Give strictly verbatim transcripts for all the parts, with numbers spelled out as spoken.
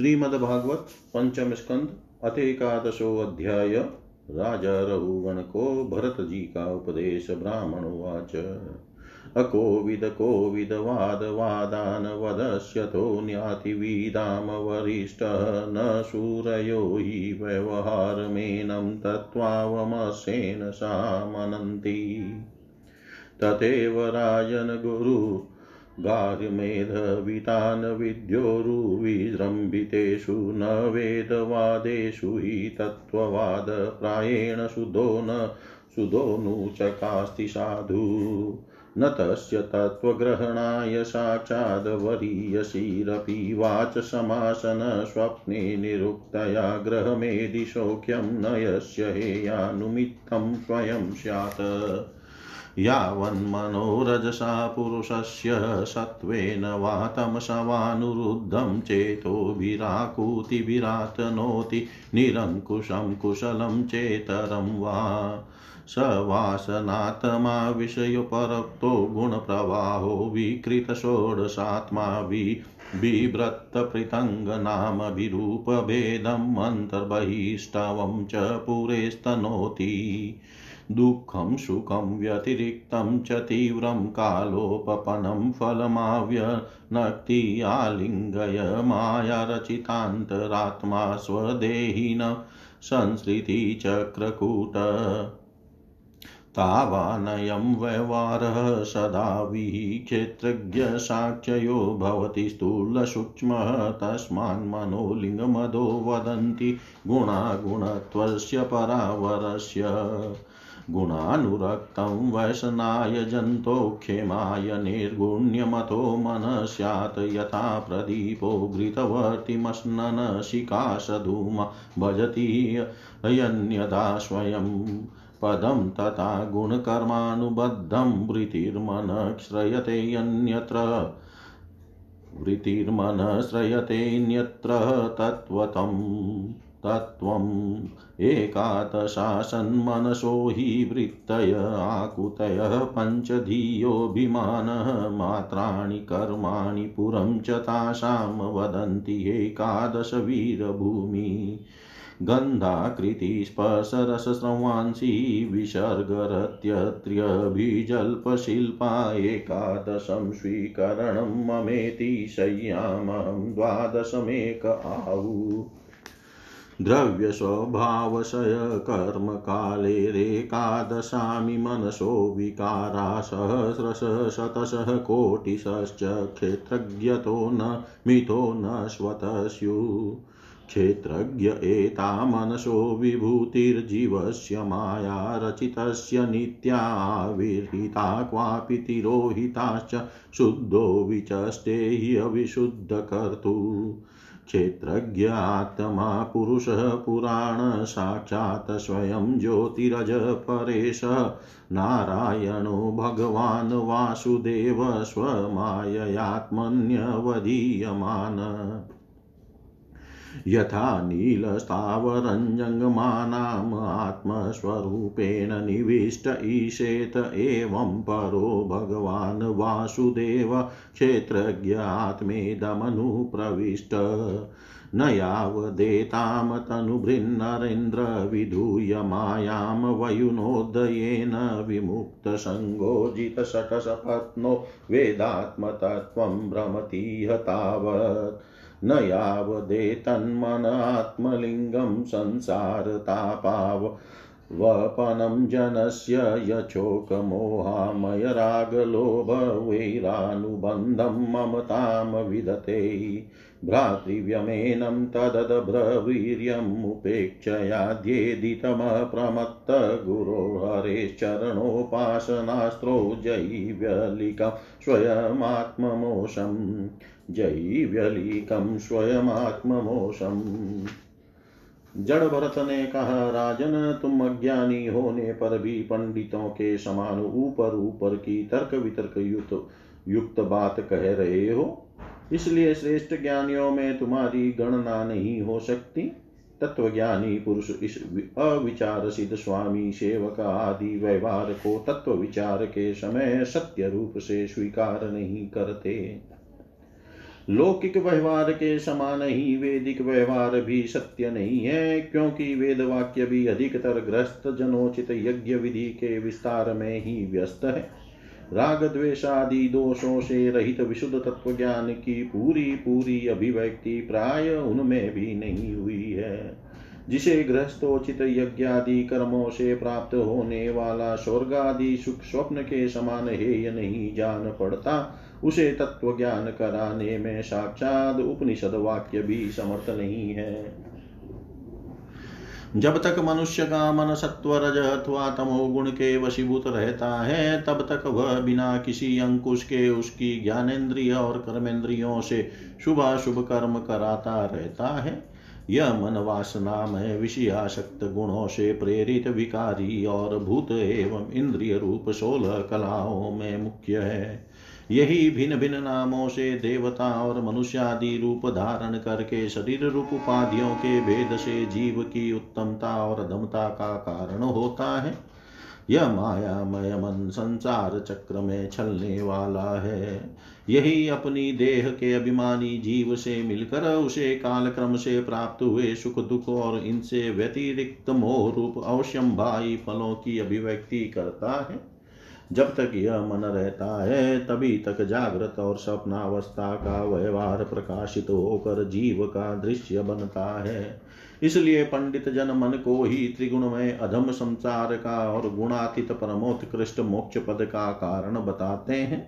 श्रीमद्भागवत पंचम स्कंद अथ एकादशो अध्याय राजा रघुवन को भरत जी का उपदेश। ब्राह्मण उवाच अकोविद कोविद वाद वादान वदस्यतो न्याति वीदाम वरिष्ठ न सूरयो हि व्यवहारमेनं तत्त्वावमसेन सामनन्ति तथैव राजन गुरु गार्मेधवितान् विद्योरुविजृम्भितेषु न वेदवादेषु हि तत्त्ववाद प्रायेण शुद्धो न शुद्धोऽनुचकास्ति साधु न तस्य तत्त्वग्रहणाय साक्षाद्वरीयसीरपि वाच समासन स्वप्ने निरुक्तया गृहमेधि सौख्यं न यस्य हेयानुमित्तं स्वयं स्यात् यावन्मनोरजसा पुरुषस्य सत्त्वेन वा तमसवानुरुद्धं चेतोभिराकूतिभिरातनोति निरङ्कुशं कुशलं चेतरं वा स वासनात्मा विषयोपरक्तो गुणप्रवाहो विकृतषोडशात्मा बिभ्रत्तपृतङ्गनामभिरूपभेदम् अन्तर्बहिष्टवं च पुरेस्तनोति दुःखं सुखं व्यतिरिक्तं च तीव्रं कालोपपनं फलमाव्यनक्ति आलिङ्गय मायारचितान्तरात्मा स्वदेहिन संसृतिचक्रकूट तावानयं व्यवहारः सदा विक्षेत्रज्ञसाक्ष्यो भवति स्थूलसूक्ष्मः तस्मान्मनोलिङ्गमदो वदन्ति गुणागुणत्वस्य परावरस्य गुणानुरक्तं वैसनाय जन्तो क्षेमाय निर्गुण्यमतो मनः स्यात् यथा प्रदीपो घृतवर्तिमस्ननशिखासधूमा भजति यन्यदा स्वयं पदं तथा गुणकर्मानुबद्धं वृत्तिर्मनः श्रयते अन्यत्र वृत्तिर्मनः श्रयते अन्यत्र तत्त्वतं तत्त्वम् एकादशासन्मनसो हि वृत्तय आकुतय पञ्चधियोऽभिमानः मात्राणि कर्माणि पुरं च तासां वदन्ति एकादश वीरभूमि गन्धाकृति स्पर्शरसस्रवांसी विसर्गरत्यत्र्यभिजल्पशिल्पा एकादशं स्वीकरणं ममेति शय्यामहं द्वादशमेक आहु द्रव्यस्वभावशय कर्मकालेरेकादशामि मनसो विकारा सहस्रश शतशः कोटिशश्च क्षेत्रज्ञतो न मिथो न स्वतस्यु क्षेत्रज्ञ एता मनसो विभूतिर्जीवस्य माया रचितस्य नित्या विरहिता क्वापि तिरोहिताश्च शुद्धो विचष्टे हि अविशुद्धकर्तु क्षेत्रज्ञ आत्मा पुरुषः पुराण साक्षात् स्वयं ज्योतिरज परेश नारायणो भगवान् वासुदेव स्वमाययात्मन्यवधीयमान यथा नीलस्तावरञ्जङ्गमानाम् आत्मस्वरूपेण निविष्ट ईशेत एवं परो भगवान् वासुदेव क्षेत्रज्ञ आत्मेदमनुप्रविष्ट न यावदेतां तनुभृन्नरेन्द्र विधूय मायां वयुनोदयेन विमुक्तसङ्गोजितशतसपत्नो वेदात्मतत्त्वं भ्रमति तावत् न यावदेतन्मनात्मलिङ्गं संसारतापावपनं जनस्य यशोकमोहामयरागलोभवैरानुबन्धं ममतां विदते भ्रातृव्यमेनं तददब्रवीर्यमुपेक्षयाद्येदितमः प्रमत्त गुरो हरेश्चरणोपासनास्त्रो जयि व्यलिकं स्वयमात्ममोषं जयि व्यलिकं स्वयमात्ममोषं। जड़ भरत ने कहा, राजन तुम अज्ञानी होने पर भी पंडितों के समान ऊपर ऊपर की तर्क वितर्क युक्त युक्त बात कह रहे हो, इसलिए श्रेष्ठ ज्ञानियों में तुम्हारी गणना नहीं हो सकती। तत्वज्ञानी पुरुष इस अविचार सिद्ध स्वामी सेवक आदि व्यवहार को तत्व विचार के समय सत्य रूप से स्वीकार नहीं करते। लौकिक व्यवहार के समान ही वेदिक व्यवहार भी सत्य नहीं है, क्योंकि वेद वाक्य भी अधिकतर ग्रस्त जनोचित यज्ञ विधि के विस्तार में ही व्यस्त है। राग द्वेष आदि दोषों से रहित विशुद्ध तत्व ज्ञान की पूरी पूरी अभिव्यक्ति प्राय उनमें भी नहीं हुई है। जिसे गृहस्थोचित यज्ञ आदि कर्मों से प्राप्त होने वाला स्वर्ग आदि सुख स्वप्न के समान हेय नहीं जान पड़ता, उसे तत्व ज्ञान कराने में साक्षात उपनिषद वाक्य भी समर्थ नहीं है। जब तक मनुष्य का मन सत्व रज अथवा तमो गुण के वशीभूत रहता है, तब तक वह बिना किसी अंकुश के उसकी ज्ञानेन्द्रिय और कर्मेंद्रियों से शुभ अशुभ कर्म कराता रहता है। यह मन वासनामय विषयाशक्त गुणों से प्रेरित विकारी और भूत एवं इंद्रिय रूप सोलह कलाओं में मुख्य है। यही भिन्न भिन्न नामों से देवता और मनुष्यादि रूप धारण करके शरीर रूप उपाधियों के भेद से जीव की उत्तमता और अधमता का कारण होता है। यह मायामय मन संसार चक्र में छलने वाला है। यही अपनी देह के अभिमानी जीव से मिलकर उसे कालक्रम से प्राप्त हुए सुख दुख और इनसे व्यतिरिक्त मोह रूप अवश्यंभावी फलों की अभिव्यक्ति करता है। जब तक यह मन रहता है, तभी तक जागृत और स्वप्नावस्था का व्यवहार प्रकाशित होकर जीव का दृश्य बनता है। इसलिए पंडित जन मन को ही त्रिगुण में अधम संसार का और गुणातीत परमोत्कृष्ट मोक्ष पद का कारण बताते हैं।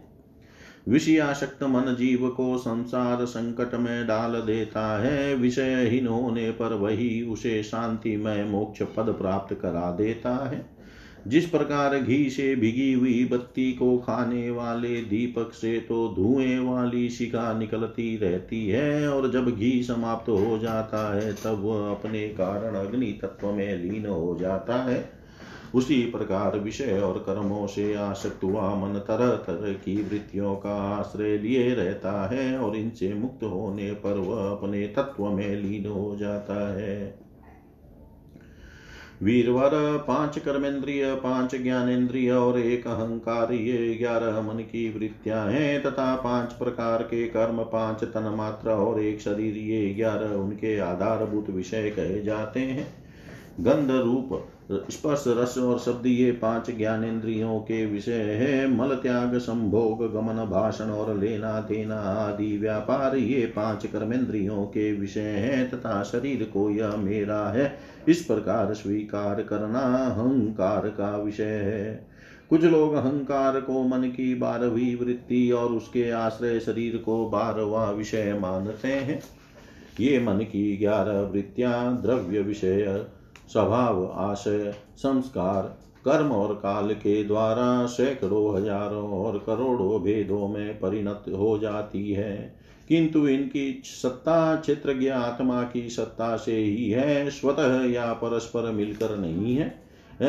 विषयाशक्त मन जीव को संसार संकट में डाल देता है। विषयहीन होने पर वही उसे शांतिमय मोक्ष पद प्राप्त करा देता है। जिस प्रकार घी से भिगी हुई बत्ती को खाने वाले दीपक से तो धुएं वाली शिखा निकलती रहती है, और जब घी समाप्त हो जाता है तब वह अपने कारण अग्नि तत्व में लीन हो जाता है। उसी प्रकार विषय और कर्मों से आसक्त हुआ मन तरह तरह की वृत्तियों का आश्रय लिए रहता है, और इनसे मुक्त होने पर वह अपने तत्व में लीन हो जाता है। वीरवर पांच कर्मेंद्रिय, पांच ज्ञानेन्द्रिय और एक अहंकार, ये ग्यारह मन की वृत्तियां हैं, तथा पांच प्रकार के कर्म, पांच तन्मात्रा और एक शरीर, ये ग्यारह उनके आधारभूत विषय कहे जाते हैं। गंध, रूप, स्पर्श, रस और शब्द ये पांच ज्ञानेन्द्रियों के विषय हैं। मल त्याग, संभोग, गमन, भाषण और लेना देना आदि व्यापार ये पांच कर्मेंद्रियों के विषय हैं, तथा शरीर को यह मेरा है इस प्रकार स्वीकार करना अहंकार का विषय है। कुछ लोग अहंकार को मन की बारहवीं वृत्ति और उसके आश्रय शरीर को बारहवां विषय मानते हैं। ये मन की ग्यारह वृत्तियां द्रव्य, विषय, स्वभाव, आशय, संस्कार, कर्म और काल के द्वारा सैकड़ों, हजारों और करोड़ों भेदों में परिणत हो जाती है, किंतु इनकी सत्ता क्षेत्रज्ञ आत्मा की सत्ता से ही है, स्वतः या परस्पर मिलकर नहीं है।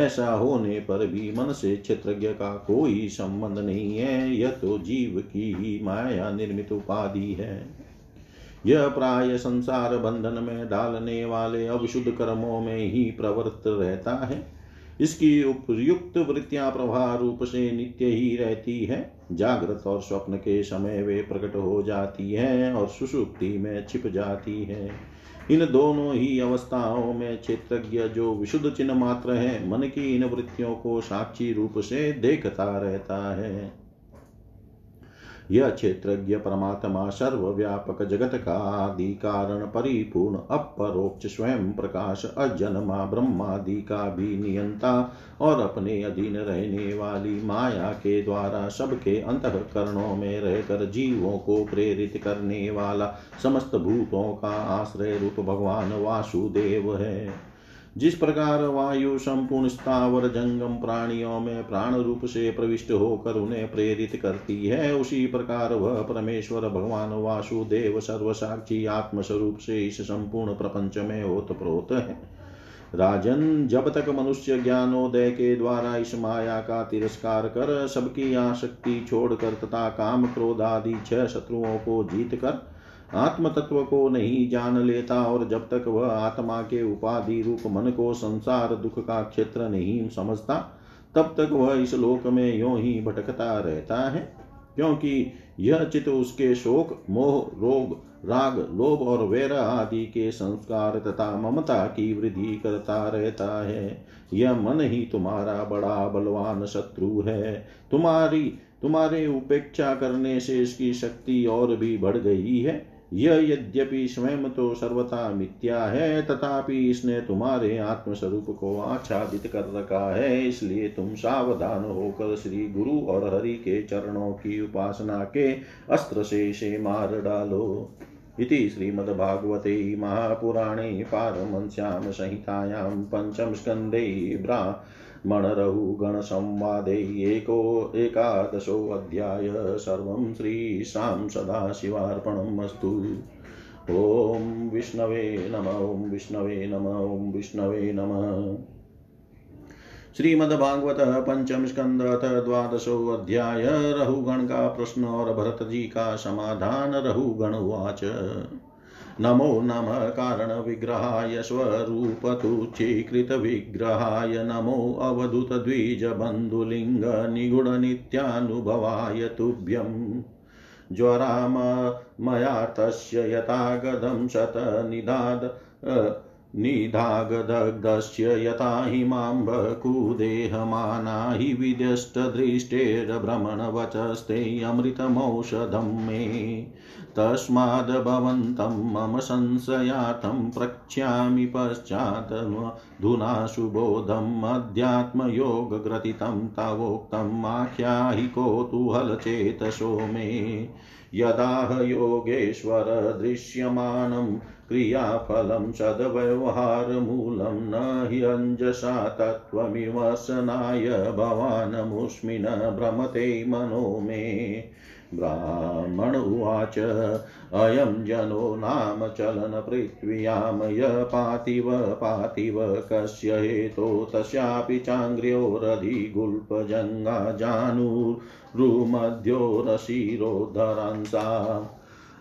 ऐसा होने पर भी मन से क्षेत्रज्ञ का कोई संबंध नहीं है। यह तो जीव की ही माया निर्मित उपाधि है। यह प्राय संसार बंधन में डालने वाले अवशुद्ध कर्मों में ही प्रवृत्त रहता है। इसकी उपयुक्त वृत्तियां प्रवाह रूप से नित्य ही रहती है। जागृत और स्वप्न के समय वे प्रकट हो जाती हैं और सुषुप्ति में छिप जाती हैं। इन दोनों ही अवस्थाओं में क्षेत्रज्ञ जो विशुद्ध चिन्ह मात्र है, मन की इन वृत्तियों को साक्षी रूप से देखता रहता है। यह क्षेत्रज्ञ परमात्मा सर्वव्यापक, जगत का आदि कारण, परिपूर्ण, अपरोक्ष, स्वयं प्रकाश, अजन्मा, ब्रह्मादि का भी नियंता और अपने अधीन रहने वाली माया के द्वारा सबके अंतःकरणों में रहकर जीवों को प्रेरित करने वाला समस्त भूतों का आश्रय रूप भगवान वासुदेव है। जिस प्रकार वायु संपूर्ण स्थावर जंगम प्राणियों में प्राण रूप से प्रविष्ट होकर उन्हें प्रेरित करती है, उसी प्रकार वह परमेश्वर भगवान वासुदेव सर्वसाक्षी आत्मस्वरूप से इस संपूर्ण प्रपंच में ओतप्रोत है। राजन, जब तक मनुष्य ज्ञानोदय के द्वारा इस माया का तिरस्कार कर सबकी आसक्ति छोड़कर तथा काम, क्रोध आदि छह शत्रुओं को जीत कर आत्म तत्व को नहीं जान लेता, और जब तक वह आत्मा के उपाधि रूप मन को संसार दुख का क्षेत्र नहीं समझता, तब तक वह इस लोक में यों ही भटकता रहता है। क्योंकि यह चित्त उसके शोक, मोह, रोग, राग, लोभ और वैर आदि के संस्कार तथा ममता की वृद्धि करता रहता है। यह मन ही तुम्हारा बड़ा बलवान शत्रु है। तुम्हारी तुम्हारे उपेक्षा करने से इसकी शक्ति और भी बढ़ गई है। यह यद्यपि स्वयं तो सर्वथा मिथ्या है, तथापि इसने तुम्हारे आत्मस्वरूप को आच्छादित कर रखा है। इसलिए तुम सावधान होकर श्री गुरु और हरि के चरणों की उपासना के अस्त्र से इसे मार डालो। इति श्रीमद्भागवते महापुराणे पारमहंस्यां संहितायां पंचम स्कंधे ब्राह्मणरहुगणसंवादे एको एकादशो अध्याय सर्वं श्रीशां सदाशिवार्पणमस्तु। ओम विष्णवे नमः। ओम विष्णवे नमः। ओम विष्णवे नमः। श्रीमद्भागवत पंचम स्कंद अथ द्वादशो अध्याय रहुगण का प्रश्न और भरत जी का समाधान। रहुगण उवाच नमो नमः कारण विग्रहाय स्वरूपतुच्छीकृत विग्रहाय नमो अवधूत द्विज बंधुलिंग निगूढ़ नित्यानुभवाय तुभ्यं ज्वराम मयातस्य यतागदं शत निदाद निधागदग्धस्य यथा हिमाम्बकुदेहमाना हि विद्यष्टदृष्टेर्भ्रमणवचस्ते अमृतमौषधं मे तस्माद् भवन्तं मम संशयार्थं प्रक्ष्यामि पश्चात् धुना सुबोधम् अध्यात्मयोगग्रथितं तवोक्तं आख्याहि कौतूहलचेतसो मे यदाह योगेश्वर दृश्यमानं क्रियाफलं सद्व्यवहारमूलं न ह्यञ्जसा तत्त्वमिवासनाय भवानमुष्मिन् भ्रमते मनो मे। ब्राह्मण उवाच अयं जनो नाम चलन पृथ्व्यां यः पातिव पातिव कस्य हेतो तस्यापि चांग्र्योरधि गुल्पजङ्गा जानुरुमध्योरशिरोधरांसा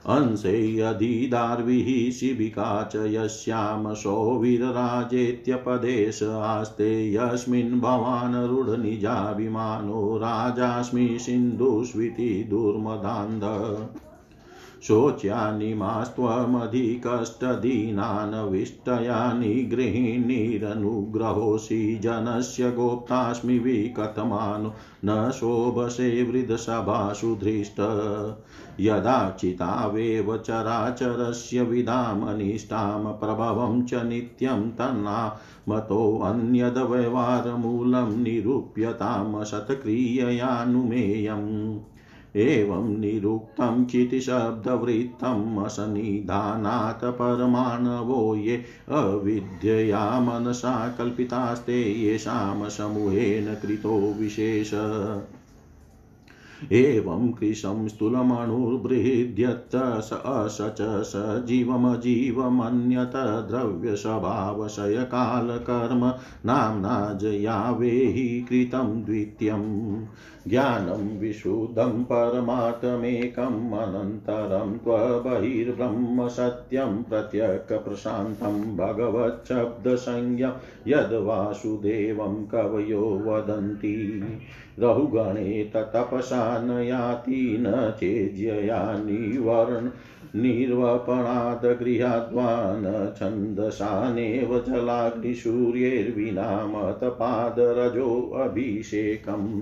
अंशे अधिदार्भिः शिबिका च यस्यां सौवीरराजेत्यपदेश आस्ते यस्मिन् भवान् रूढनिजाभिमानो राजास्मि सिन्धुस्विति दुर्मदान्ध शोच्यानिमास्त्वमधिकष्टदीनानविष्टया निगृहिणीरनुग्रहोऽसि जनस्य गोप्तास्मि विकतमानो न शोभसे वृद्धसभासु धृष्ट यदा चितावेव चराचरस्य विधामनिष्टां प्रभवं च नित्यं तन्ना मतो अन्यद व्यवहारमूलं निरूप्यतां सत्क्रिययानुमेयम् एवं निरुक्तं चितिशब्दवृत्तम् असनिधानात् परमाणवो ये अविद्यया मनसा कल्पितास्ते येषां समूहेन कृतो विशेष एवं कृशं स्थूलमणुर्बृहद्यत असच सजीवमजीवमन्यत द्रव्यस्वभावशयकालकर्म नाम्ना जया वेहि कृतं द्वितीयं ज्ञानं विशुद्धं परमात्मैकम् अनन्तरं त्वबहिर्ब्रह्म सत्यं प्रत्यक् प्रशान्तं भगवच्छब्दसंज्ञं यद्वासुदेवं कवयो वदन्ति रहुगणे तपसा न याति न चेज्यया निवर्ण निर्वपणाद गृहाद्वा न छन्दसानेव जलाग्निसूर्यैर्विनामतपादरजो अभिषेकम्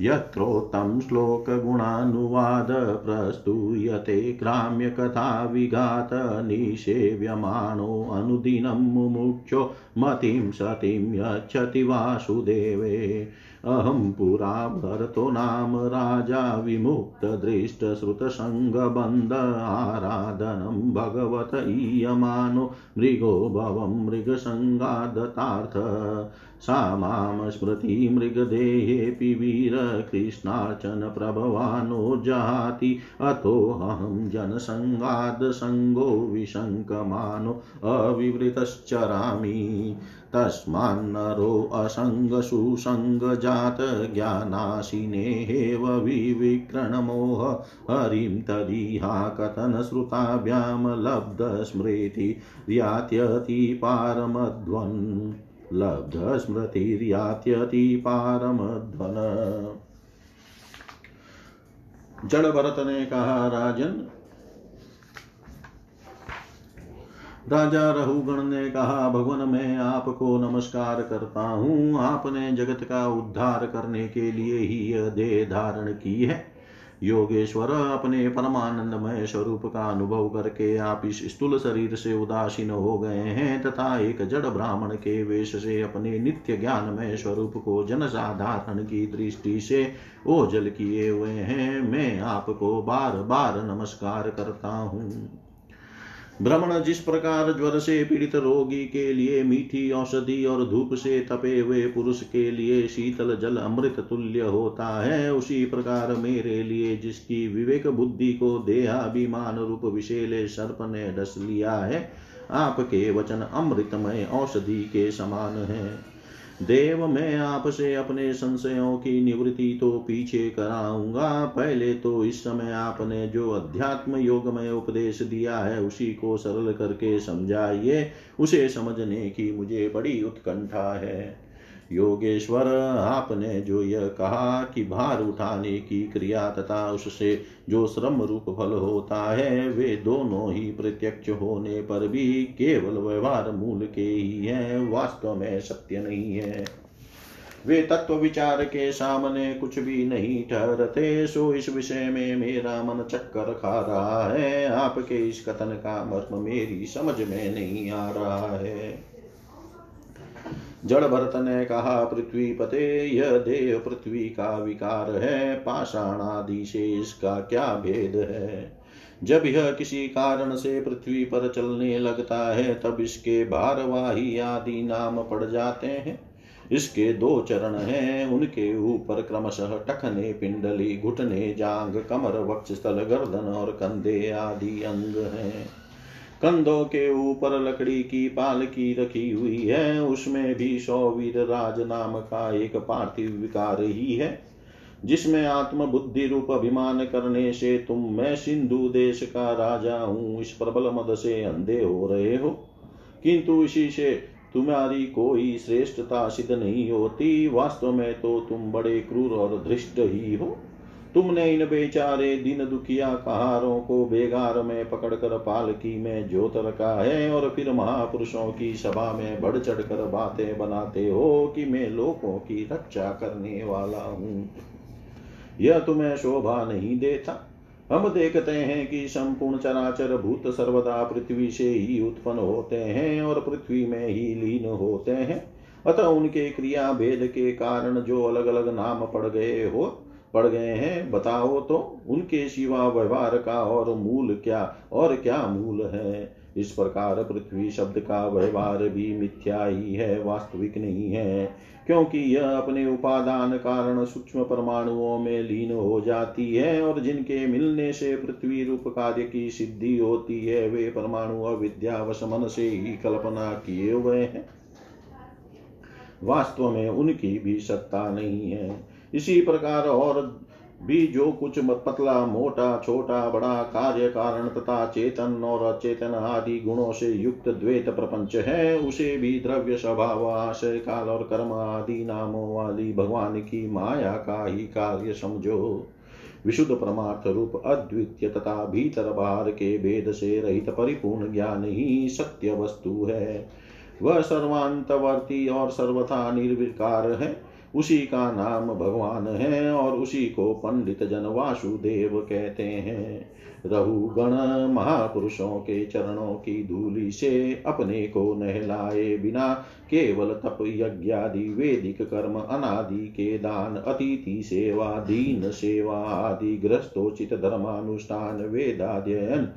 यत्रोत्तम श्लोक गुणानुवाद प्रस्तूयते ग्राम्य कथा विघात निषेव्यमानो अनुदिनं मुमुक्षो मतिं सतिं यच्छति वासुदेवे अहं पुरा भरतो नाम राजा विमुक्त दृष्ट श्रुतसंगबन्ध आराधनं भगवत ईयमानो मृगो भवं मृगसंगादतार्थ सा मां स्मृति मृगदेहेऽपि वीर कृष्णार्चन प्रभवानो जहाति अतोऽहं जनसंगाद संगो विशङ्कमानो अविवृतश्चरामि तस्मान्नरो असंगसुसंगजात ज्ञानाशिनेव विविक्रणमोह हरिं तदिहा कथन श्रुताभ्यां लब्धस्मृति यात्यति पारमध्वन् लब्धस्मृतिर्यात्यति पारमध्वन जड़ भरत ने कहा, राजन। राजा रहुगण ने कहा, भगवन मैं आपको नमस्कार करता हूँ। आपने जगत का उद्धार करने के लिए ही यह देह धारण की है। योगेश्वर, अपने परमानंदमय स्वरूप का अनुभव करके आप इस स्थूल शरीर से उदासीन हो गए हैं तथा एक जड़ ब्राह्मण के वेश से अपने नित्य ज्ञानमय स्वरूप को जनसाधारण की दृष्टि से ओझल किए हुए हैं। मैं आपको बार बार नमस्कार करता हूँ। भ्रमण जिस प्रकार ज्वर से पीड़ित रोगी के लिए मीठी औषधि और धूप से तपे हुए पुरुष के लिए शीतल जल अमृत तुल्य होता है, उसी प्रकार मेरे लिए जिसकी विवेक बुद्धि को देहाभिमान रूप विषैले सर्प ने डस लिया है, आपके वचन अमृतमय औषधि के समान है। देव, मैं आपसे अपने संशयों की निवृत्ति तो पीछे कराऊंगा, पहले तो इस समय आपने जो अध्यात्म योग में उपदेश दिया है उसी को सरल करके समझाइए, उसे समझने की मुझे बड़ी उत्कंठा है। योगेश्वर, आपने जो यह कहा कि भार उठाने की क्रिया तथा उससे जो श्रम रूप फल होता है, वे दोनों ही प्रत्यक्ष होने पर भी केवल व्यवहार मूल के ही हैं, वास्तव में सत्य नहीं है। वे तत्व विचार के सामने कुछ भी नहीं ठहरते, सो इस विषय में मेरा मन चक्कर खा रहा है। आपके इस कथन का मर्म मेरी समझ में नहीं आ रहा है। जड़ भरत ने कहा, पृथ्वी पते, यह देह पृथ्वी का विकार है, पाषाण आदि से इसका क्या भेद है? जब यह किसी कारण से पृथ्वी पर चलने लगता है तब इसके भारवाही आदि नाम पड़ जाते हैं। इसके दो चरण हैं, उनके ऊपर क्रमशः टखने, पिंडली, घुटने, जांग, कमर, वक्षस्थल, गर्दन और कंधे आदि अंग हैं। कंधों के ऊपर लकड़ी की पालकी रखी हुई है, उसमें भी सौवीर राज नाम का एक पार्थिव विकार ही है, जिसमें आत्म बुद्धि रूप अभिमान करने से तुम मैं सिंधु देश का राजा हूँ इस प्रबल मद से अंधे हो रहे हो, किंतु इसी से तुम्हारी कोई श्रेष्ठता सिद्ध नहीं होती। वास्तव में तो तुम बड़े क्रूर और धृष्ट ही हो। तुमने इन बेचारे दीन दुखिया कहारों को बेगार में पकड़कर पालकी में जोत रखा है और फिर महापुरुषों की सभा में बढ़ चढ़कर बातें बनाते हो कि मैं लोगों की रक्षा करने वाला हूँ। यह तुम्हें शोभा नहीं देता। हम देखते हैं कि संपूर्ण चराचर भूत सर्वदा पृथ्वी से ही उत्पन्न होते हैं और पृथ्वी में ही लीन होते हैं, अतः उनके क्रिया भेद के कारण जो अलग अलग नाम पड़ गए हो पड़ गए हैं, बताओ तो उनके सिवा व्यवहार का और मूल क्या और क्या मूल है? इस प्रकार पृथ्वी शब्द का व्यवहार भी मिथ्या ही है, वास्तविक नहीं है, क्योंकि यह अपने उपादान कारण सूक्ष्म परमाणुओं में लीन हो जाती है और जिनके मिलने से पृथ्वी रूप कार्य की सिद्धि होती है वे परमाणु अविद्यावश मन से ही कल्पना किए हुए हैं, वास्तव में उनकी भी सत्ता नहीं है। इसी प्रकार और भी जो कुछ पतला, मोटा, छोटा, बड़ा, कार्य कारण तथा चेतन और अचेतन आदि गुणों से युक्त द्वैत प्रपंच है, उसे भी द्रव्य, स्वभाव, आशय, काल और कर्म आदि नामों वाली भगवान की माया का ही कार्य समझो। विशुद्ध परमार्थ रूप अद्वितीय तथा भीतर बाहर के भेद से रहित परिपूर्ण ज्ञान ही सत्य वस्तु है। वह सर्वांतवर्ती और सर्वथा निर्विकार है, उसी का नाम भगवान है और उसी को पंडित जन वासुदेव कहते हैं। रहुगण, महापुरुषों के चरणों की धूलि से अपने को नहलाए बिना केवल तप, यज्ञ आदि वैदिक कर्म, अनादि के दान, अतिथि सेवा, दीन सेवा आदि ग्रस्तोचित धर्मानुष्ठान, वेदाध्ययन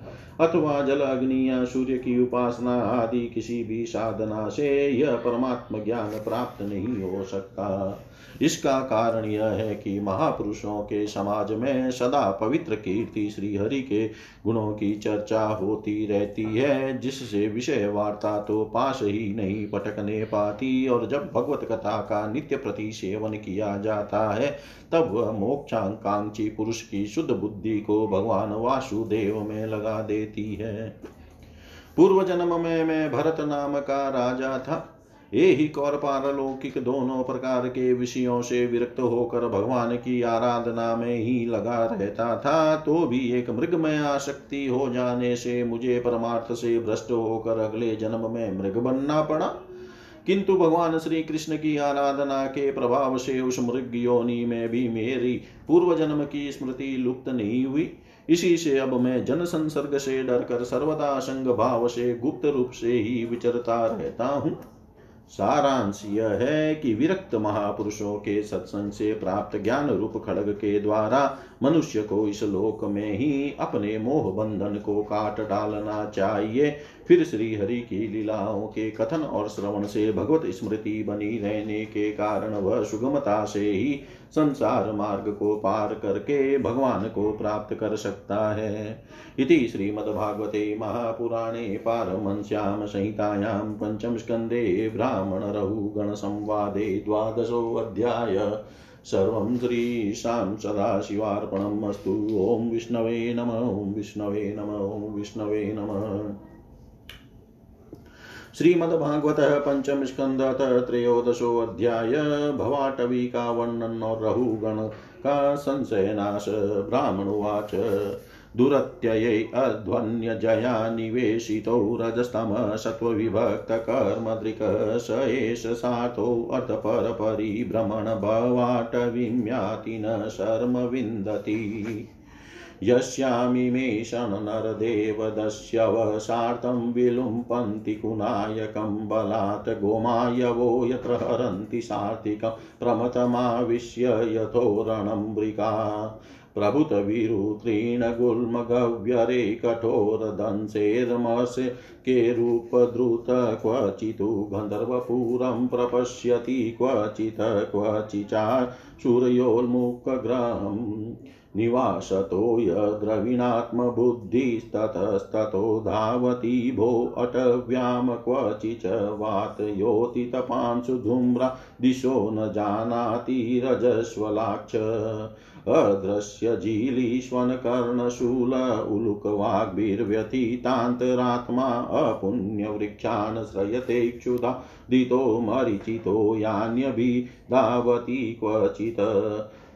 अथवा जल, अग्नि या सूर्य की उपासना आदि किसी भी साधना से यह परमात्म ज्ञान प्राप्त नहीं हो सकता। इसका कारण यह है कि महापुरुषों के समाज में सदा पवित्र कीर्ति श्री हरि के गुणों की चर्चा होती रहती है, जिससे विषय वार्ता तो पास ही नहीं पटकने पाती, और जब भगवत कथा का नित्य प्रति सेवन किया जाता है तब वह मोक्षाकांक्षी पुरुष की शुद्ध बुद्धि को भगवान वासुदेव में लगा देती है। पूर्व जन्म में मैं भरत नाम का राजा था। एक और पारलौकिक दोनों प्रकार के विषयों से विरक्त होकर भगवान की आराधना में ही लगा रहता था, तो भी एक मृगमय आसक्ति हो जाने से मुझे परमार्थ से भ्रष्ट होकर अगले जन्म में मृग बनना पड़ा। किंतु भगवान श्री कृष्ण की आराधना के प्रभाव से उस मृग योनि में भी मेरी पूर्व जन्म की स्मृति लुप्त नहीं हुई। इसी से अब मैं जन संसर्ग से डरकर सर्वदा संग भाव से गुप्त रूप से ही विचरता रहता हूँ। सारांश यह है कि विरक्त महापुरुषों के सत्संग से प्राप्त ज्ञान रूप खड़ग के द्वारा मनुष्य को इस लोक में ही अपने मोह बंधन को काट डालना चाहिए। फिर श्री हरि की लीलाओं के कथन और श्रवण से भगवत स्मृति बनी रहने के कारण वह सुगमता से ही संसार मार्ग को पार करके भगवान को प्राप्त कर सकता है। इति श्रीमद्भागवते महापुराणे पारमहंस्याम संहितायां पंचम स्कंदे ब्राह्मण रहुगण संवादे द्वादशो अध्याय सर्वं श्रीशां सदाशिवार्पणम् अस्तु। ओम विष्णवे नमः। ओम विष्णवे नमः। ओम विष्णवे नमः। श्रीमद्भागवत पंचम स्कंद त्रयोदशो अध्याय भवाटवी का वर्णन और रहुगण का संशय नाश। ब्राह्मणोवाच दुरत्यये अध्वन्य जया निवेशितो रजस्तम सत्व विभक्त कर्मदृक स एष सातो अर्थपर परिभ्रमण भवाटवीं याति न शर्म विन्दति। यस्यामिमेषण नरदेवदस्यवसार्थं विलुम्पन्ति कुनायकं बलात् गोमायवो यत्र हरन्ति सार्थिकं प्रमथमाविश्य यथोरणं वृका प्रभुतवीरुत्रीण गुल्मगव्यरे कठोरदंसेर्मसे के रूपद्रुत क्वचितु गन्धर्वपुरं प्रपश्यति क्वचित् क्वचिचा शूरयोर्मुखग्रहम् निवासतो यद्रविणात्मबुद्धिस्ततस्ततो धावति भो अटव्याम क्वचिच वातयोति तपांसु धूम्रा दिशो न जानाति रजस्वलाक्ष अदृश्य जीलीश्वन कर्णशूल उलुकवाग्भिर्व्यतीतान्तरात्मा अपुण्यवृक्षान् श्रयते क्षुधा दितो मरीचितो यान्यभि धावति क्वचित्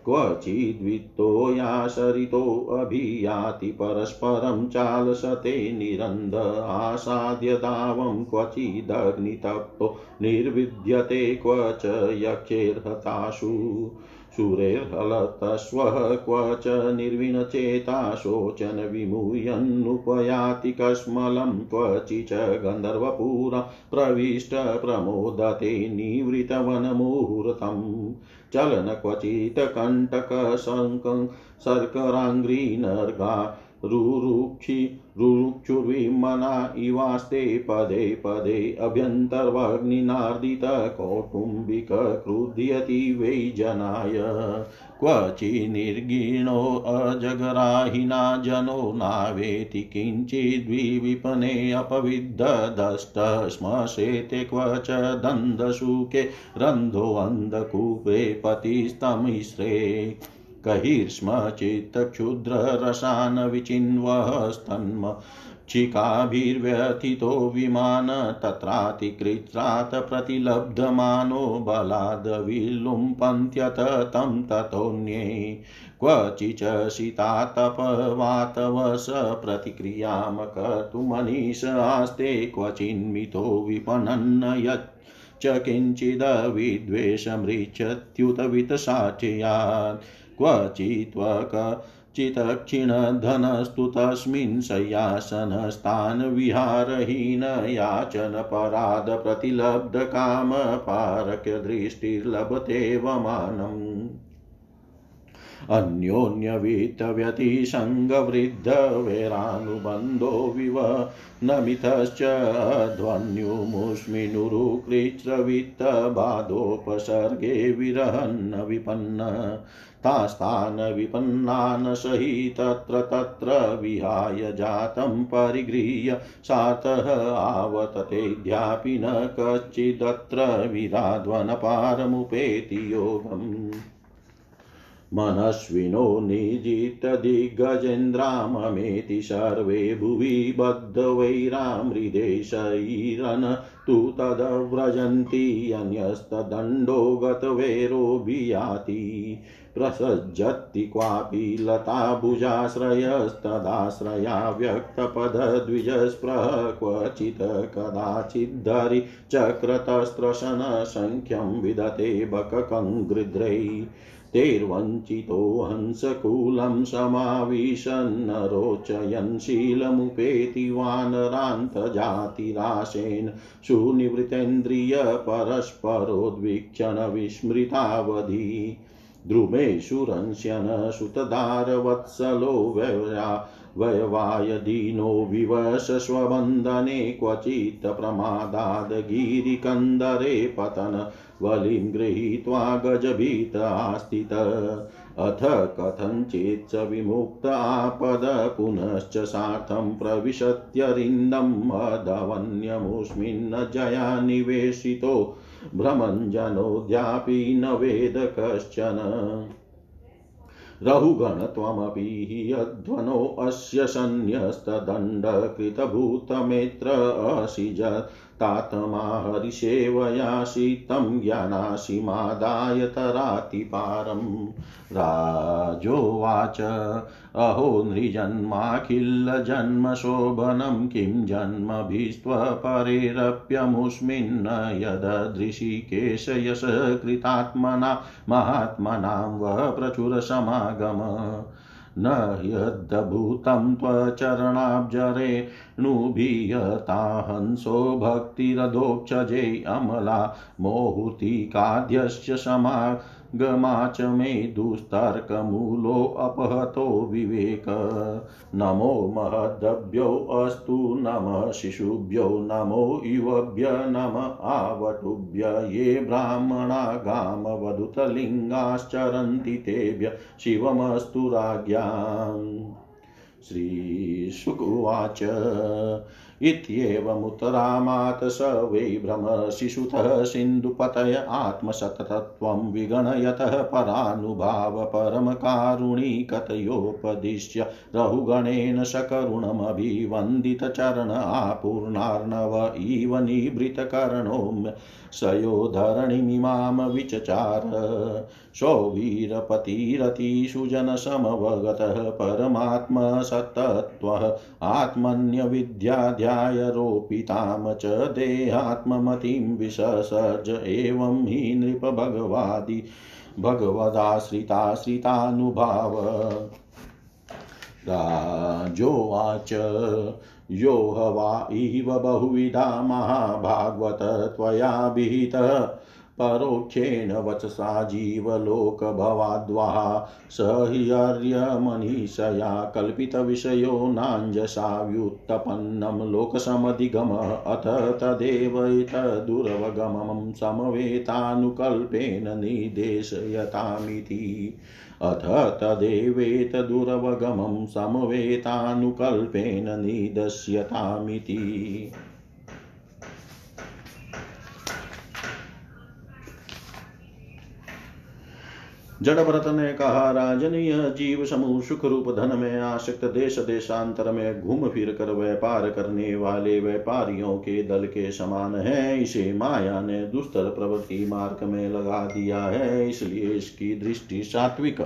क्वचिद्वित्तो याशरितो अभियाति परस्परं चालसते निरन्ध आसाद्य दावं क्वचिदग्नितप्तो निर्विद्यते क्वच यक्षेर्हताशु शूरेर्हलतश्वः क्वच निर्विणचेता शोचन विमूयन्नुपयाति कस्मलं क्वचिच गन्धर्वपुरं प्रविष्ट प्रमोदते निवृतवनमुहूर्तम् चलन क्वचित् कंटकशङ्कं शर्कराङ्घ्री नर्गा रुरुक्षि रुरुक्षुर्विमना इवास्ते पदे पदे अभ्यन्तर्वग्निनार्दित कौटुम्बिक क्रुध्यति वै जनाय क्वचिन्निर्गीणो अजगराहिना जनो नावेति किञ्चिद्विपने अपविद्ददष्ट श्मशेते क्वच दन्दशुके रन्ध्रोऽन्धकूपे पतिस्तमिश्रे कहिर्ष्म चित्तक्षुद्ररसान विचिन्वस्तन्म चिकाभिर्व्यथितो विमान तत्रातिकृत्रात् प्रतिलब्धमानो बलाद् विलुम्पन्त्यत तं ततोऽन्ये क्वचिच शीतातपवातवस प्रतिक्रियां कर्तुमनीशास्ते क्वचिन्मितो विपणन्न यत् च किञ्चिद विद्वेषमृच्छत्युत वितसाचयात् क्वचित्वक चितक्षिणधनस्तु तस्मिन् शय्यासनस्थान् विहारहीन याचन पराद प्रतिलब्धकाम पारक्य दृष्टिर्लभते वमानम् अन्योन्यवितव्यतिसङ्गवृद्धवैरानुबन्धो विव नमितश्च ध्वन्युमुष्मिनुरुकृच्छ्रवित्तबाधोपसर्गे विरहन्न विपन्न तास्तान विपन्नान सहि तत्र तत्र विहाय जातं परिगृह्य सातः आवतते ध्यापि न कच्चिदत्र विराध्वनपारमुपेति योगम् मनस्विनो निजितदिग्गजेन्द्राममेति सर्वे भुवि बद्धवैरामृदेशैरन तु तदव्रजन्ति अन्यस्तदण्डो गतवैरोभियाति प्रसज्जति क्वापि लताभुजाश्रयस्तदाश्रया व्यक्तपदद्विजस्पृह क्वचित् कदाचिद्धरि चक्रतस्त्रशन संख्यं विदते बककङ्गृध्रै तैर्वञ्चितो हंसकूलं समाविशन्न रोचयन् शीलमुपेति वानरान्तजातिराशेन सुनिवृतेन्द्रिय परस्परोद्वीक्षण विस्मृतावधि द्रुमेशुरंस्यन सुतदारवत्सलो व्यया वयवायदीनो विवश स्वबन्धने क्वचित् प्रमादाद् गिरिकन्दरे पतन वलिं गृहीत्वा गजभीत आस्थित अथ कथञ्चित् विमुक्त आपद पुनश्च सार्थं प्रविशत्यरिन्दम् अदवन्यमुस्मिन् जया निवेशितो भ्रमञ्जनोऽद्यापि न वेद कश्चन रहुगण त्वमपि यद्वनो अस्य सन्न्यस्तदण्डकृतभूतमेत्र असिजतात्मा हरिसेवयासितं ज्ञानासिमादाय तरातिपारम् राजोवाच अहो नृजन्माखिलजन्मशोभनं किं जन्मभिस्त्वपरेरप्यमुस्मिन् यददृशिकेश यश कृतात्मना महात्मनां वः प्रचुरसमागम न यद्भूतं त्वचरणाब्जरे नुभियता हंसो भक्तिरधोक्षजे अमला मोहूर्तिकाद्यस्य समागमाच मे दुस्तर्कमूलोऽपहतो विवेक नमो महदभ्यो अस्तु नमः शिशुभ्यो नमो युवभ्य नमः आवटुभ्य ये ब्राह्मणा गामवधूतलिङ्गाश्चरन्ति तेभ्य शिवमस्तु राज्ञाम् श्रीशुकुवाच इत्येवमुत्तरामात स वै भ्रमशिशुतः सिन्धुपतय आत्मसततत्वं विगणयतः परानुभाव परमकारुणिकतयोपदिश्य रहुगणेन सकरुणमभिवन्दितचरण आपूर्णार्णव इव निभृतकर्णो सयो धरणिमिमां विचचार सौवीरपतिरतिसुजनसमवगतः परमात्मसत्तत्वः आत्मन्यविद्याध्यायरोपितां च देहात्ममतिं विससर्ज एवं हि नृप भगवादि भगवदाश्रिताश्रितानुभाव राजोवाच यो हवा इव बहुविधा महाभागवत त्वया विहितः परोक्षेण वचसा जीवलोकभवाद्वः स ह्यर्यमनीषया कल्पितविषयो नाञ्जसा व्युत्पन्नं लोकसमधिगमः अथ तदेवैतदुरवगमं समवेतानुकल्पेन निदेशयतामिति अथ तदेवेतदुरवगमं समवेतानुकल्पेन निदस्यतामिति जड़भरत ने कहा, राजन यह जीव समूह सुख रूप धन में आसक्त देश देशांतर में घूम फिर कर व्यापार करने वाले व्यापारियों के दल के समान है। इसे माया ने दुस्तर प्रवृत्ति मार्ग में लगा दिया है, इसलिए इसकी दृष्टि सात्विक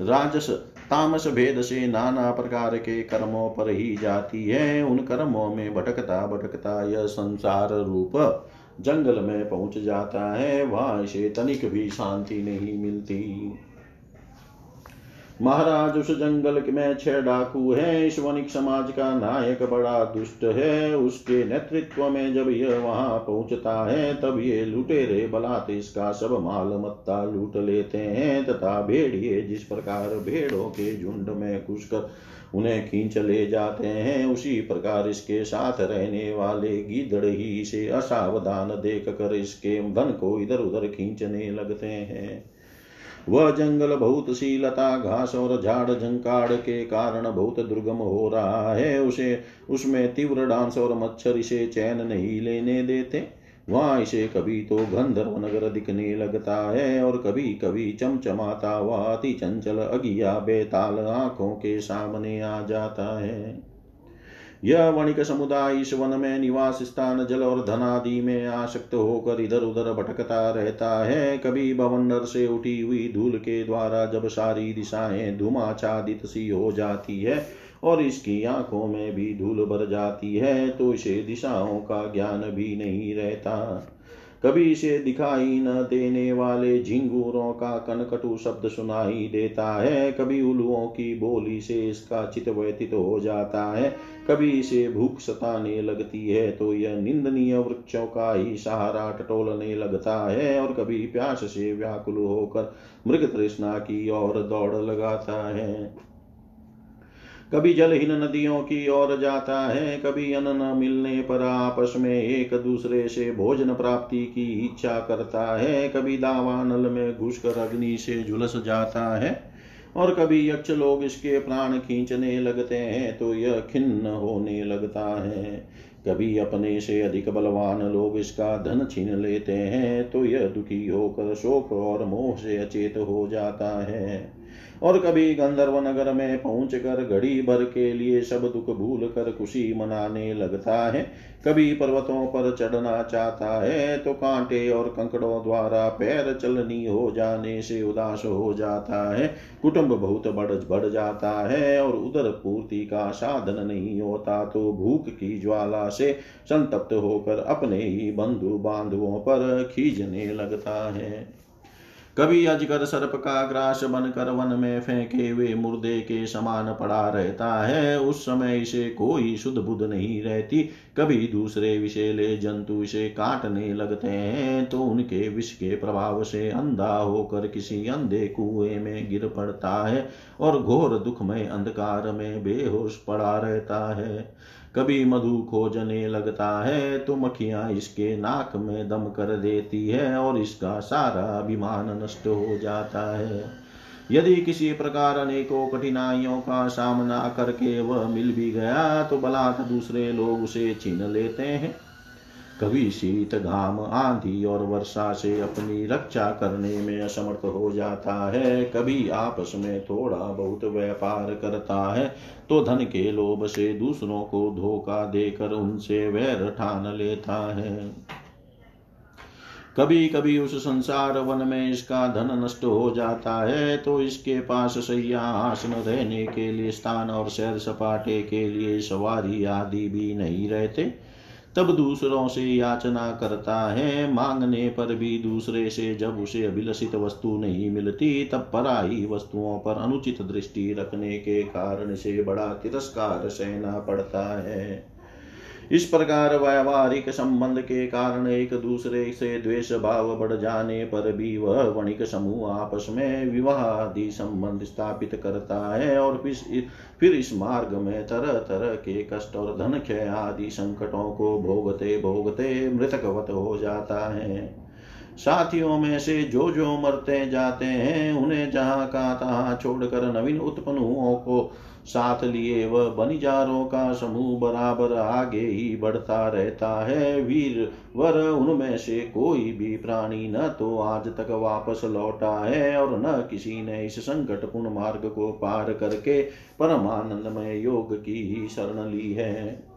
राजस तामस भेद से नाना प्रकार के कर्मों पर ही जाती है। उन कर्मों में भटकता भटकता यह संसार रूप जंगल में पहुंच जाता है, वहां इसे तनिक भी शांति नहीं मिलती। महाराज उस जंगल में छह डाकू हैं। इस वणिक समाज का नायक बड़ा दुष्ट है। उसके नेतृत्व में जब यह वहां पहुंचता है तब ये लुटेरे बलात्स का सब माल मत्ता लूट लेते हैं तथा भेड़िए जिस प्रकार भेड़ों के झुंड में घुसकर उन्हें खींच ले जाते हैं, उसी प्रकार इसके साथ रहने वाले गीदड़ ही इसे असावधान देख कर इसके धन को इधर उधर खींचने लगते हैं। वह जंगल बहुत सी लता घास और झाड़ झंकाड़ के कारण बहुत दुर्गम हो रहा है। उसे उसमें तीव्र डांस और मच्छर इसे चैन नहीं लेने देते। वहां इसे कभी तो गंधर्व नगर दिखने लगता है और कभी कभी चमचमाता हुआ अति चंचल अगिया बेताल आंखों के सामने आ जाता है। यह वणिक समुदाय इस वन में निवास स्थान जल और धनादि में आसक्त होकर इधर उधर भटकता रहता है। कभी बवंडर से उठी हुई धूल के द्वारा जब सारी दिशाएं धुमाचादित सी हो जाती है और इसकी आंखों में भी धूल भर जाती है तो इसे दिशाओं का ज्ञान भी नहीं रहता। कभी इसे दिखाई न देने वाले झिंगूरों का कनकटु शब्द सुनाई देता है, कभी उल्लुओं की बोली से इसका चित व्यतीत हो जाता है, कभी इसे भूख सताने लगती है तो यह निंदनीय वृक्षों का ही सहारा टटोलने लगता है और कभी प्यास से व्याकुल होकर मृग तृष्णा की ओर दौड़ लगाता है। कभी जलहीन नदियों की ओर जाता है, कभी अन्न न मिलने पर आपस में एक दूसरे से भोजन प्राप्ति की इच्छा करता है, कभी दावानल में घुसकर अग्नि से झुलस जाता है और कभी यक्ष लोग इसके प्राण खींचने लगते हैं तो यह खिन्न होने लगता है। कभी अपने से अधिक बलवान लोग इसका धन छीन लेते हैं तो यह दुखी होकर शोक और मोह से अचेत हो जाता है। और कभी गंधर्व नगर में पहुँच कर घड़ी भर के लिए सब दुख भूल कर खुशी मनाने लगता है। कभी पर्वतों पर चढ़ना चाहता है तो कांटे और कंकड़ों द्वारा पैर चलनी हो जाने से उदास हो जाता है। कुटुंब बहुत बढ़ बढ़ जाता है और उधर पूर्ति का साधन नहीं होता तो भूख की ज्वाला से संतप्त होकर अपने ही बंधु बांधवों पर खींचने लगता है। कभी अजगर सर्प का ग्रास बनकर वन में फेंके हुए मुर्दे के समान पड़ा रहता है, उस समय इसे कोई सुध बुध नहीं रहती। कभी दूसरे विषैले जंतु इसे काटने लगते हैं तो उनके विष के प्रभाव से अंधा होकर किसी अंधे कुएं में गिर पड़ता है और घोर दुखमय अंधकार में बेहोश पड़ा रहता है। कभी मधु खोजने लगता है तो मक्खियाँ इसके नाक में दम कर देती है और इसका सारा अभिमान नष्ट हो जाता है। यदि किसी प्रकार अनेकों कठिनाइयों का सामना करके वह मिल भी गया तो बलात दूसरे लोग उसे छीन लेते हैं। कभी शीत घाम आंधी और वर्षा से अपनी रक्षा करने में असमर्थ हो जाता है। कभी आपस में थोड़ा बहुत व्यापार करता है तो धन के लोभ से दूसरों को धोखा देकर उनसे वैर ठान लेता है। कभी कभी उस संसार वन में इसका धन नष्ट हो जाता है तो इसके पास शैया आसन रहने के लिए स्थान और सैर सपाटे के लिए सवारी आदि भी नहीं रहते। तब दूसरों से याचना करता है, मांगने पर भी दूसरे से जब उसे अभिलषित वस्तु नहीं मिलती तब पराई वस्तुओं पर अनुचित दृष्टि रखने के कारण से बड़ा तिरस्कार सहना पड़ता है। इस प्रकार व्यावहारिक संबंध के कारण एक दूसरे से द्वेष भाव बढ़ जाने पर भी वह वणिक समूह आपस में विवाह आदि संबंध स्थापित करता है और फिर फिर इस मार्ग में तरह तरह के कष्ट और धन क्षय आदि संकटों को भोगते भोगते मृतकवत हो जाता है। साथियों में से जो जो मरते जाते हैं उन्हें जहाँ का तहाँ छोड़कर नवीन उत्पन्न हुओं को साथ लिए वह बनिजारों का समूह बराबर आगे ही बढ़ता रहता है। वीर वर उनमें से कोई भी प्राणी न तो आज तक वापस लौटा है और न किसी ने इस संकटपूर्ण मार्ग को पार करके परमानंदमय योग की ही शरण ली है।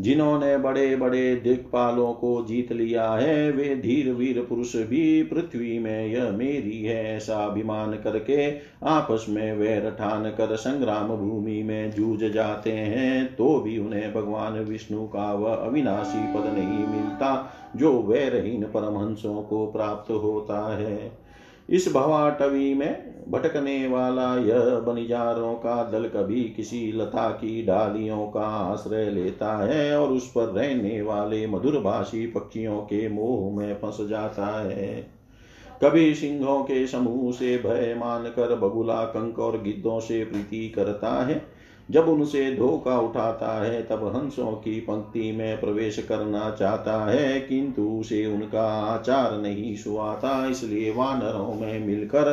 जिन्होंने बड़े बड़े दिग्पालों को जीत लिया है वे धीर वीर पुरुष भी पृथ्वी में यह मेरी है ऐसा अभिमान करके आपस में वैर ठान कर संग्राम भूमि में जूझ जाते हैं तो भी उन्हें भगवान विष्णु का वह अविनाशी पद नहीं मिलता जो वैरहीन परमहंसों को प्राप्त होता है। इस भवाटवी में भटकने वाला यह बनिजारों का दल कभी किसी लता की डालियों का आश्रय लेता है और उस पर रहने वाले मधुरभाषी पक्षियों के मोह में फंस जाता है। कभी सिंहों के समूह से भय मानकर बगुला कंक और गिद्धों से प्रीति करता है। जब उनसे धोखा उठाता है तब हंसों की पंक्ति में प्रवेश करना चाहता है, किंतु उसे उनका आचार नहीं सुहाता, इसलिए वानरों में मिलकर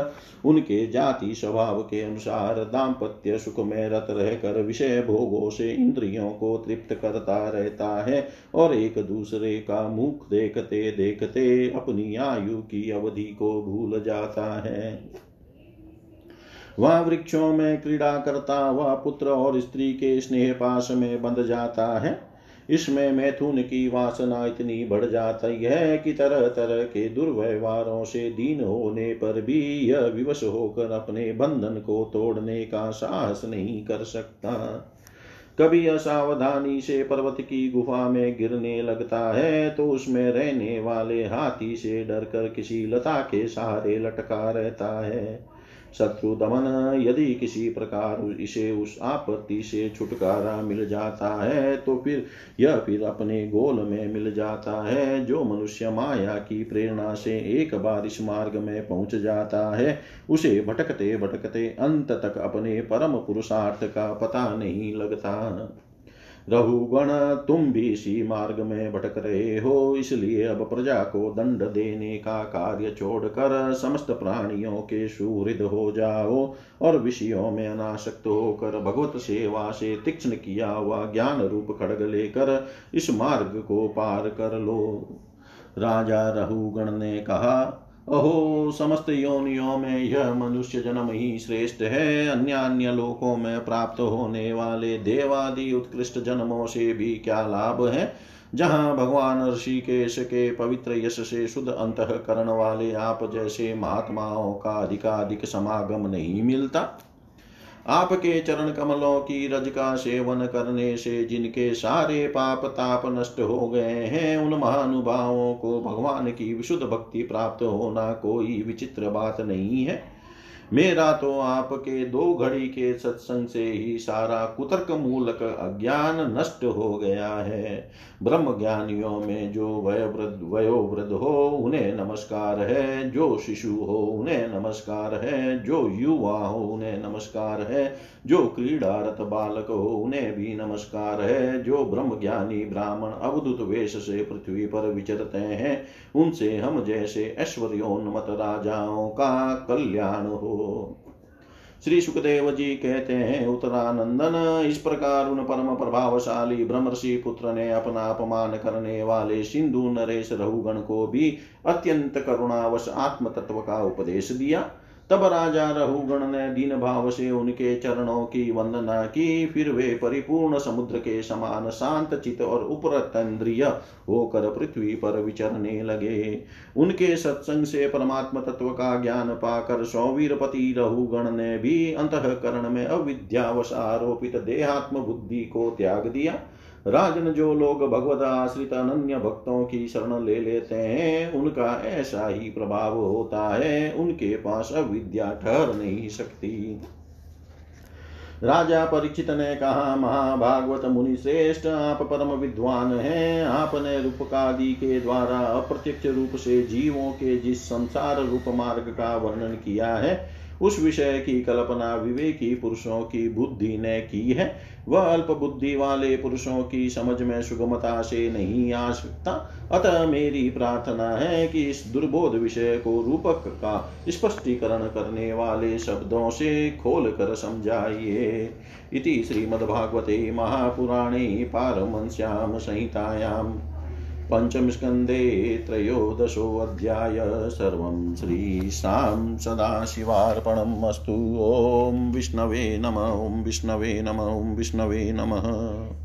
उनके जाति स्वभाव के अनुसार दाम्पत्य सुख में रत रहकर विषय भोगों से इंद्रियों को तृप्त करता रहता है और एक दूसरे का मुख देखते देखते अपनी आयु की अवधि को भूल जाता है। वह वृक्षों में क्रीड़ा करता वह पुत्र और स्त्री के स्नेह पाश में बंध जाता है। इसमें मैथुन की वासना इतनी बढ़ जाती है कि तरह तरह के दुर्व्यवहारों से दीन होने पर भी यह विवश होकर अपने बंधन को तोड़ने का साहस नहीं कर सकता। कभी असावधानी से पर्वत की गुफा में गिरने लगता है तो उसमें रहने वाले हाथी से डरकर किसी लता के सहारे लटका रहता है। शत्रु दमन यदि किसी प्रकार इसे उस आपत्ति से छुटकारा मिल जाता है तो फिर यह फिर अपने गोल में मिल जाता है। जो मनुष्य माया की प्रेरणा से एक बार इस मार्ग में पहुंच जाता है उसे भटकते भटकते अंत तक अपने परम पुरुषार्थ का पता नहीं लगता। रहुगण, तुम भी इसी मार्ग में भटक रहे हो, इसलिए अब प्रजा को दंड देने का कार्य छोड़कर समस्त प्राणियों के सुहृद हो जाओ और विषयों में अनासक्त होकर भगवत सेवा से तीक्ष्ण किया हुआ ज्ञान रूप खड्ग लेकर इस मार्ग को पार कर लो। राजा रहुगण ने कहा, अहो, समस्त योनियों में यह मनुष्य जन्म ही श्रेष्ठ है। अन्य अन्य लोकों में प्राप्त होने वाले देवादि उत्कृष्ट जन्मों से भी क्या लाभ है, जहाँ भगवान ऋषिकेश के पवित्र यश से शुद्ध अंतःकरण वाले आप जैसे महात्माओं का अधिकाधिक समागम नहीं मिलता। आपके चरण कमलों की रज का सेवन करने से जिनके सारे पाप ताप नष्ट हो गए हैं, उन महानुभावों को भगवान की विशुद्ध भक्ति प्राप्त होना कोई विचित्र बात नहीं है। मेरा तो आपके दो घड़ी के सत्संग से ही सारा कुतर्क मूलक अज्ञान नष्ट हो गया है। ब्रह्म ज्ञानियों में जो वयोवृद्ध वयोवृद्ध हो उन्हें नमस्कार है, जो शिशु हो उन्हें नमस्कार है, जो युवा हो उन्हें नमस्कार है, जो क्रीडारत बालक हो उन्हें भी नमस्कार है, जो ब्रह्मज्ञानी ब्राह्मण अवधूत वेश से पृथ्वी पर विचरते हैं उनसे हम जैसे ऐश्वर्योन्मत राजाओं का कल्याण हो। श्री सुखदेव जी कहते हैं, उत्तरानंदन, इस प्रकार उन परम प्रभावशाली ब्रह्मर्षि पुत्र ने अपना अपमान करने वाले सिंधु नरेश रहुगण को भी अत्यंत करुणावश आत्म तत्व का उपदेश दिया। तब राजा रहुगण ने दीन भाव से उनके चरणों की वंदना की। फिर वे परिपूर्ण समुद्र के समान शांत चित और उपरतंद्रिय होकर पृथ्वी पर विचरने लगे। उनके सत्संग से परमात्म तत्व का ज्ञान पाकर सौवीरपति रहुगण ने भी अंतःकरण में अविद्यावश आरोपित देहात्म बुद्धि को त्याग दिया। राजन, जो लोग भगवद आश्रित अनन्य भक्तों की शरण ले लेते हैं उनका ऐसा ही प्रभाव होता है, उनके पास अविद्या ठहर नहीं सकती। राजा परीक्षित ने कहा, महाभागवत मुनि श्रेष्ठ, आप परम विद्वान हैं। आपने रूपकादि के द्वारा अप्रत्यक्ष रूप से जीवों के जिस संसार रूप मार्ग का वर्णन किया है उस विषय की कल्पना विवेकी पुरुषों की बुद्धि ने की है। वह अल्प बुद्धि वाले पुरुषों की समझ में सुगमता से नहीं आ सकता। अतः मेरी प्रार्थना है कि इस दुर्बोध विषय को रूपक का स्पष्टीकरण करने वाले शब्दों से खोल कर समझाइए। इति श्रीमद्भागवते महापुराणे पारमहंस्याम संहितायां पंचम स्कंदे त्रयोदशो अध्याय सर्वं श्रीशां सदाशिवार्पणमस्तु। ओम विष्णवे नमः। ओम विष्णवे नमः। ओम विष्णवे नमः।